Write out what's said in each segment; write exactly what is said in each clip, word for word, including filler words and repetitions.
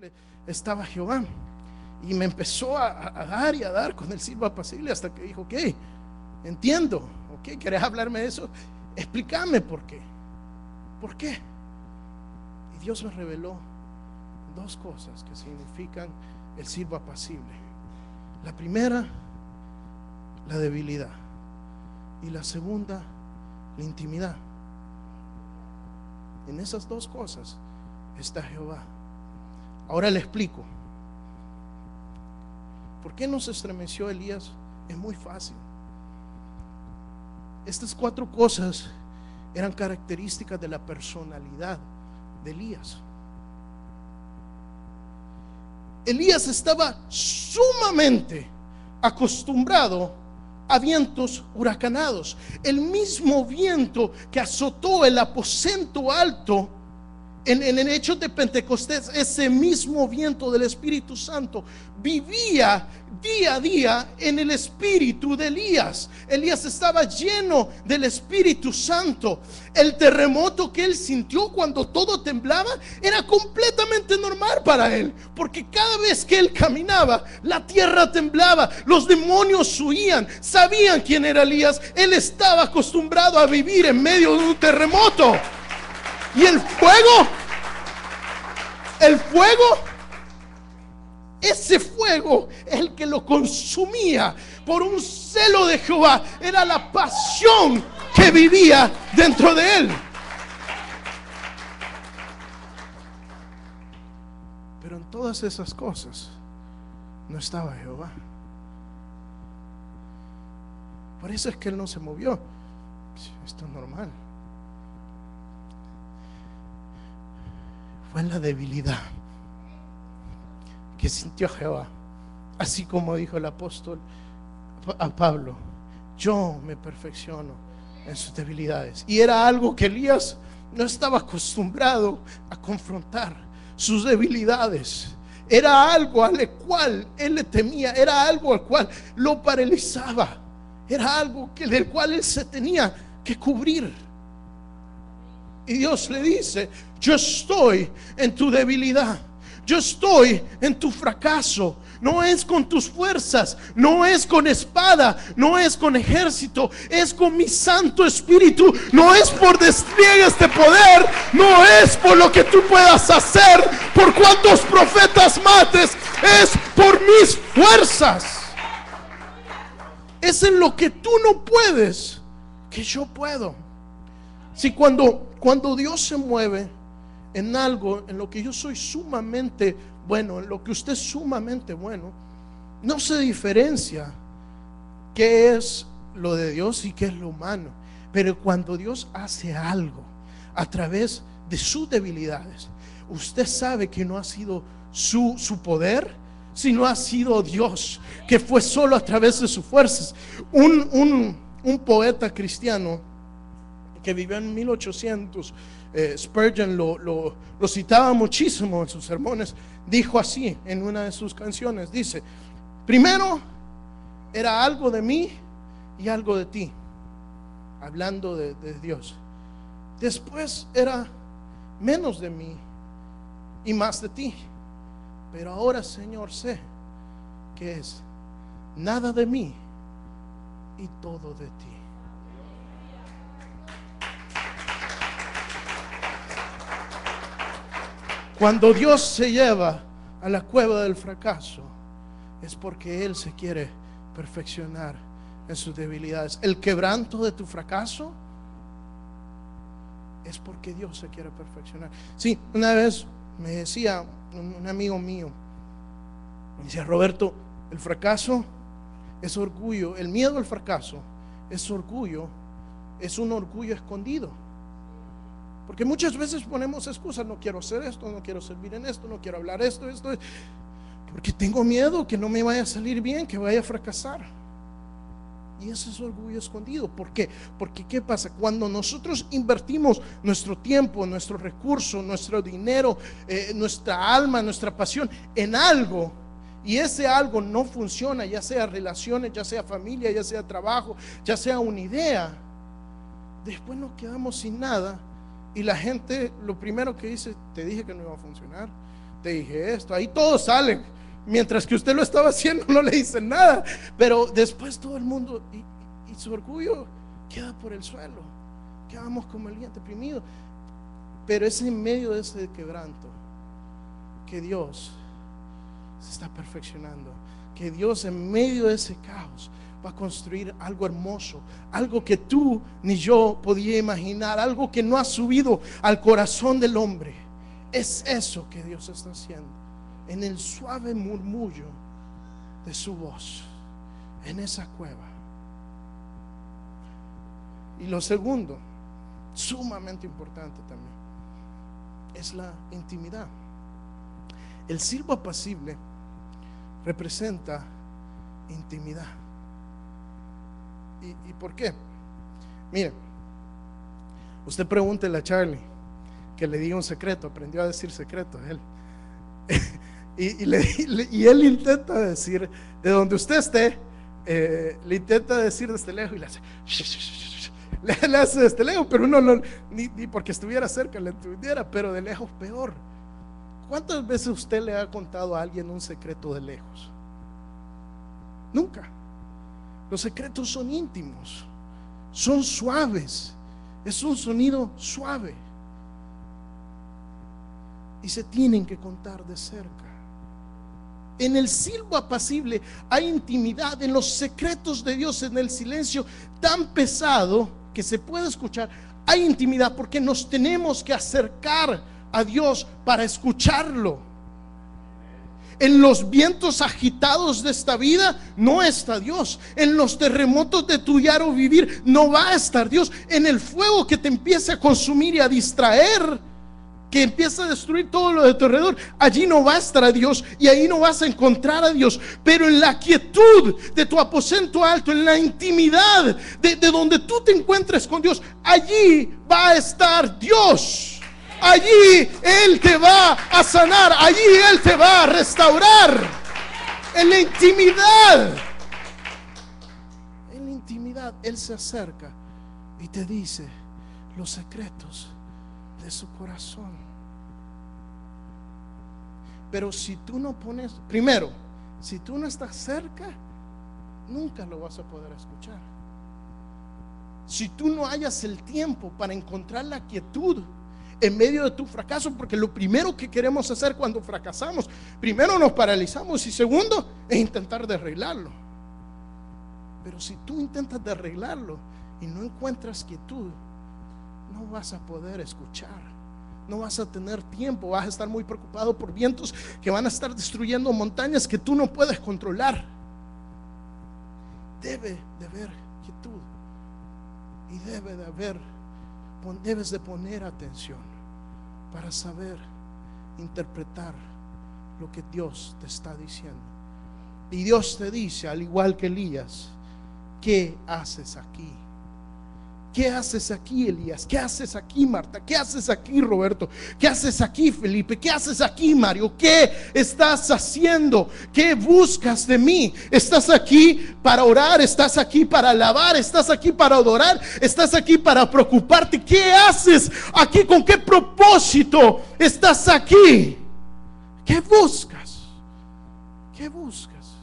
apacible estaba Jehová. Y me empezó a, a dar y a dar con el silbo apacible hasta que dijo, ok, entiendo, ok, ¿querés hablarme de eso? Explícame por qué, por qué. Y Dios me reveló dos cosas que significan el silbo apacible. La primera, la debilidad, y la segunda, la intimidad. En esas dos cosas está Jehová. Ahora le explico. ¿Por qué no se estremeció Elías? Es muy fácil. Estas cuatro cosas eran características de la personalidad de Elías. Elías estaba sumamente acostumbrado a vientos huracanados. El mismo viento que azotó el aposento alto en, en, en Hechos de Pentecostés, ese mismo viento del Espíritu Santo vivía día a día en el espíritu de Elías. Elías estaba lleno del Espíritu Santo. El terremoto que él sintió cuando todo temblaba era completamente normal para él, porque cada vez que él caminaba, la tierra temblaba, los demonios huían, sabían quién era Elías. Él estaba acostumbrado a vivir en medio de un terremoto. Y el fuego, el fuego, ese fuego, el que lo consumía por un celo de Jehová, era la pasión que vivía dentro de él. Pero en todas esas cosas no estaba Jehová. Por eso es que él no se movió. Esto es normal. Fue en la debilidad que sintió Jehová, así como dijo el apóstol a Pablo: yo me perfecciono en sus debilidades. Y era algo que Elías no estaba acostumbrado a confrontar, sus debilidades. Era algo al cual él le temía, era algo al cual lo paralizaba, era algo que, del cual él se tenía que cubrir. Y Dios le dice: yo estoy en tu debilidad, yo estoy en tu fracaso. No es con tus fuerzas, no es con espada, no es con ejército, es con mi Santo Espíritu. No es por despliegues de poder, no es por lo que tú puedas hacer, por cuantos profetas mates, es por mis fuerzas. Es en lo que tú no puedes que yo puedo. Si cuando Cuando Dios se mueve en algo en lo que yo soy sumamente bueno, en lo que usted es sumamente bueno, no se diferencia qué es lo de Dios y qué es lo humano. Pero cuando Dios hace algo a través de sus debilidades, usted sabe que no ha sido su, su poder, sino ha sido Dios, que fue solo a través de sus fuerzas. Un, un, un poeta cristiano que vivió en mil ochocientos, eh, Spurgeon lo, lo, lo citaba muchísimo en sus sermones. Dijo así en una de sus canciones, dice: primero era algo de mí y algo de ti, hablando de, de Dios. Después era menos de mí y más de ti, pero ahora, Señor, sé que es nada de mí y todo de ti. Cuando Dios se lleva a la cueva del fracaso, es porque Él se quiere perfeccionar en sus debilidades. El quebranto de tu fracaso es porque Dios se quiere perfeccionar. Sí, una vez me decía un amigo mío, me decía: Roberto, el fracaso es orgullo, el miedo al fracaso es orgullo, es un orgullo escondido. Porque muchas veces ponemos excusas: no quiero hacer esto, no quiero servir en esto, no quiero hablar esto, esto, porque tengo miedo que no me vaya a salir bien, que vaya a fracasar. Y ese es orgullo escondido. ¿Por qué? Porque ¿qué pasa? Cuando nosotros invertimos nuestro tiempo, nuestro recurso, nuestro dinero, eh, nuestra alma, nuestra pasión en algo, y ese algo no funciona, ya sea relaciones, ya sea familia, ya sea trabajo, ya sea una idea, después nos quedamos sin nada. Y la gente lo primero que dice: te dije que no iba a funcionar, te dije esto, ahí todos salen. Mientras que usted lo estaba haciendo no le dicen nada, pero después todo el mundo y, y su orgullo queda por el suelo, quedamos como el guía deprimido. Pero es en medio de ese quebranto que Dios se está perfeccionando, que Dios en medio de ese caos va a construir algo hermoso, algo que tú ni yo podía imaginar, algo que no ha subido al corazón del hombre. Es eso que Dios está haciendo en el suave murmullo de su voz, en esa cueva. Y lo segundo, sumamente importante también, es la intimidad. El silbo apacible representa intimidad. ¿Y, y por qué? Miren, usted pregúntele a Charlie que le diga un secreto. Aprendió a decir secretos él. y, y, le, y él intenta decir de donde usted esté, eh, le intenta decir desde lejos y le hace le, le hace desde lejos, pero uno no, ni, ni porque estuviera cerca le entendiera, pero de lejos peor. ¿Cuántas veces usted le ha contado a alguien un secreto de lejos? Nunca. Los secretos son íntimos, son suaves, es un sonido suave y se tienen que contar de cerca. En el silbo apacible hay intimidad, en los secretos de Dios, en el silencio tan pesado que se puede escuchar, hay intimidad, porque nos tenemos que acercar a Dios para escucharlo. En los vientos agitados de esta vida no está Dios. En los terremotos de tu diario vivir no va a estar Dios. En el fuego que te empiece a consumir y a distraer, que empieza a destruir todo lo de tu alrededor, allí no va a estar Dios y ahí no vas a encontrar a Dios. Pero en la quietud de tu aposento alto, en la intimidad de, de donde tú te encuentres con Dios, allí va a estar Dios. Allí Él te va a sanar, allí Él te va a restaurar. En la intimidad, en la intimidad Él se acerca y te dice los secretos de su corazón. Pero si tú no pones, primero, si tú no estás cerca, nunca lo vas a poder escuchar. Si tú no hallas el tiempo para encontrar la quietud en medio de tu fracaso, porque lo primero que queremos hacer cuando fracasamos, primero nos paralizamos y segundo es intentar de arreglarlo. Pero si tú intentas de arreglarlo y no encuentras quietud, no vas a poder escuchar, no vas a tener tiempo, vas a estar muy preocupado por vientos que van a estar destruyendo montañas que tú no puedes controlar. Debe de haber quietud y debe de haber debes de poner atención para saber interpretar lo que Dios te está diciendo. Y Dios te dice, al igual que Elías, ¿qué haces aquí? ¿Qué haces aquí, Elías? ¿Qué haces aquí, Marta? ¿Qué haces aquí, Roberto? ¿Qué haces aquí, Felipe? ¿Qué haces aquí, Mario? ¿Qué estás haciendo? ¿Qué buscas de mí? ¿Estás aquí para orar? ¿Estás aquí para alabar? ¿Estás aquí para adorar? ¿Estás aquí para preocuparte? ¿Qué haces aquí? ¿Con qué propósito estás aquí? ¿Qué buscas? ¿Qué buscas?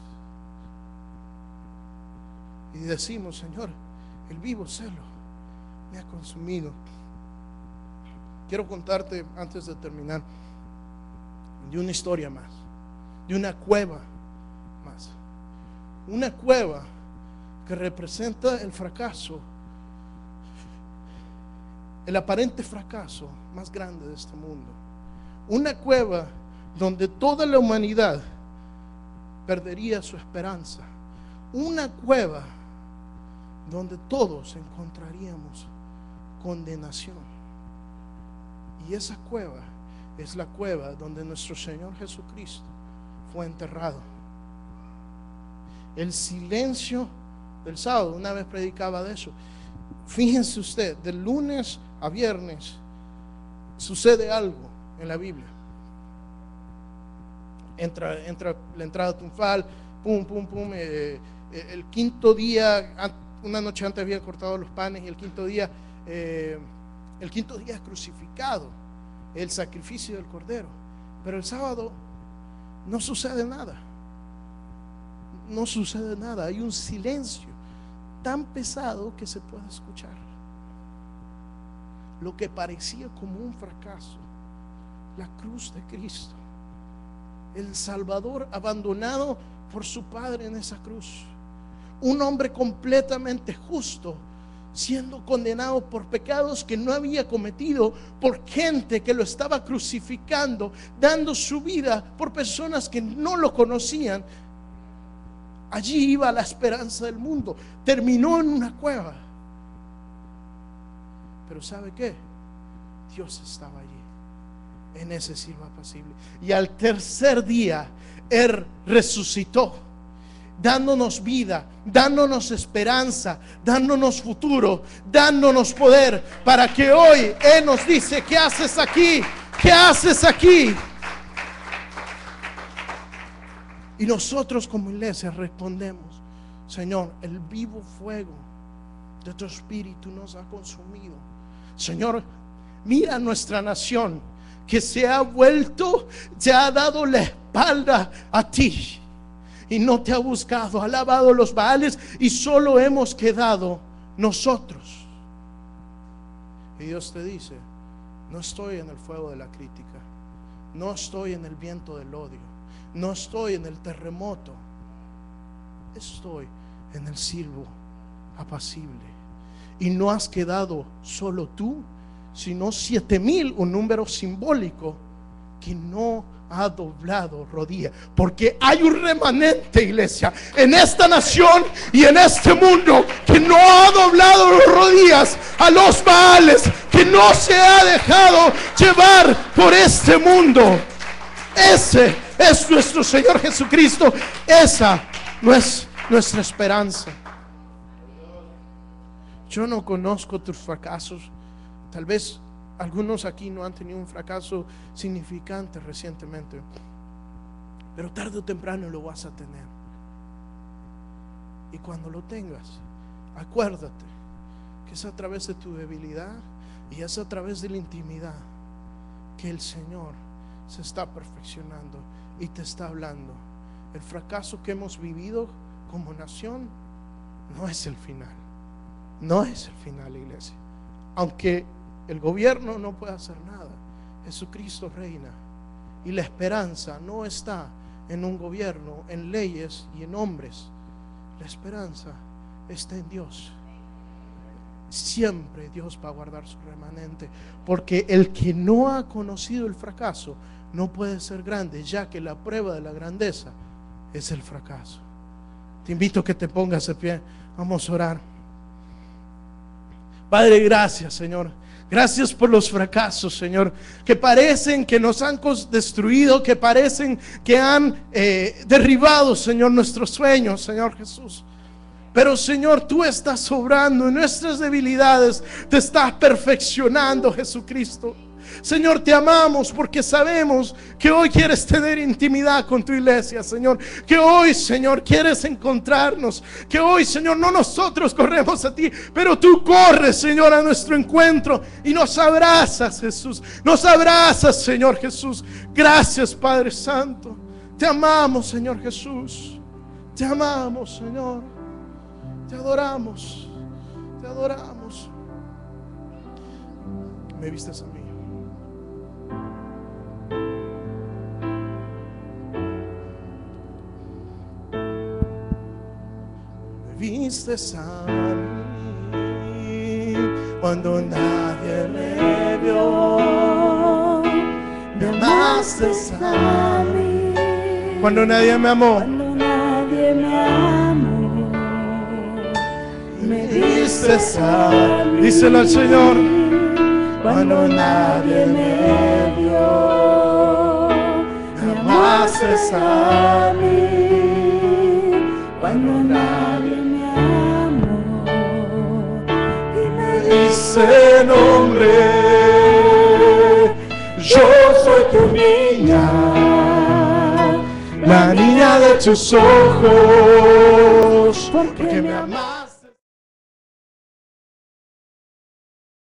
Y decimos, Señor, el vivo celo me ha consumido. Quiero contarte, antes de terminar, de una historia más, de una cueva más, una cueva que representa el fracaso, el aparente fracaso más grande de este mundo, una cueva donde toda la humanidad perdería su esperanza, una cueva donde todos encontraríamos condenación. Y esa cueva es la cueva donde nuestro Señor Jesucristo fue enterrado. El silencio del sábado, una vez predicaba de eso. Fíjense usted, de lunes a viernes sucede algo en la Biblia. Entra, entra la entrada triunfal, pum, pum, pum. Eh, eh, el quinto día, una noche antes había cortado los panes, y el quinto día, eh, el quinto día es crucificado, el sacrificio del cordero. Pero el sábado no sucede nada. No sucede nada. Hay un silencio tan pesado que se puede escuchar. Lo que parecía como un fracaso, la cruz de Cristo, el Salvador abandonado por su Padre en esa cruz, un hombre completamente justo siendo condenado por pecados que no había cometido, por gente que lo estaba crucificando, dando su vida por personas que no lo conocían. Allí iba la esperanza del mundo. Terminó en una cueva. Pero ¿sabe qué? Dios estaba allí en ese silbo apacible. Y al tercer día Él resucitó, dándonos vida, dándonos esperanza, dándonos futuro, dándonos poder, para que hoy Él nos dice: ¿qué haces aquí? ¿Qué haces aquí? Y nosotros como iglesia respondemos: Señor, el vivo fuego de tu Espíritu nos ha consumido. Señor, mira nuestra nación, que se ha vuelto, se ha dado la espalda a ti y no te ha buscado, ha lavado los baales y solo hemos quedado nosotros. Y Dios te dice: no estoy en el fuego de la crítica, no estoy en el viento del odio, no estoy en el terremoto, estoy en el silbo apacible. Y no has quedado solo tú, sino siete mil, un número simbólico que no ha doblado rodilla, porque hay un remanente, iglesia, en esta nación y en este mundo que no ha doblado rodillas a los baales, que no se ha dejado llevar por este mundo. Ese es nuestro Señor Jesucristo. Esa no es nuestra esperanza. Yo no conozco tus fracasos. Tal vez algunos aquí no han tenido un fracaso significante recientemente, pero tarde o temprano lo vas a tener. Y cuando lo tengas, acuérdate que es a través de tu debilidad y es a través de la intimidad que el Señor se está perfeccionando y te está hablando. El fracaso que hemos vivido como nación no es el final. No es el final, iglesia. Aunque el gobierno no puede hacer nada, Jesucristo reina. Y la esperanza no está en un gobierno, en leyes y en hombres. La esperanza está en Dios. Siempre Dios va a guardar su remanente, porque el que no ha conocido el fracaso no puede ser grande, ya que la prueba de la grandeza es el fracaso. Te invito a que te pongas de pie. Vamos a orar. Padre, gracias, Señor. Gracias por los fracasos, Señor, que parecen que nos han destruido, que parecen que han eh, derribado, Señor, nuestros sueños, Señor Jesús. Pero, Señor, tú estás sobrando en nuestras debilidades, te estás perfeccionando, Jesucristo. Señor, te amamos porque sabemos que hoy quieres tener intimidad con tu iglesia, Señor. Que hoy, Señor, quieres encontrarnos. Que hoy, Señor, no nosotros corremos a ti, pero tú corres, Señor, a nuestro encuentro y nos abrazas, Jesús. Nos abrazas, Señor Jesús. Gracias, Padre Santo. Te amamos, Señor Jesús. Te amamos, Señor. Te adoramos. Te adoramos. Me vistes a mí. Vistes a mí cuando nadie me vio, me amaste a mí cuando nadie me amó, cuando nadie me amó, me vistes a mí, díselo al Señor, cuando nadie me vio, me amaste a mí cuando nadie me dice nombre, yo soy tu niña, la niña de tus ojos, porque me amas.